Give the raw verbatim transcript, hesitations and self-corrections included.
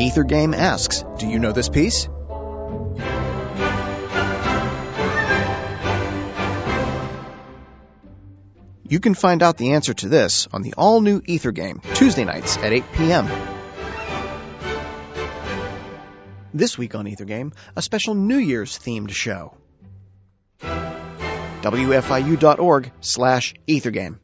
Ether Game asks, do you know this piece? You can find out the answer to this on the all-new Ether Game, Tuesday nights at eight p.m. This week on Ether Game, a special New Year's-themed show. W F I U dot org slash Ether Game.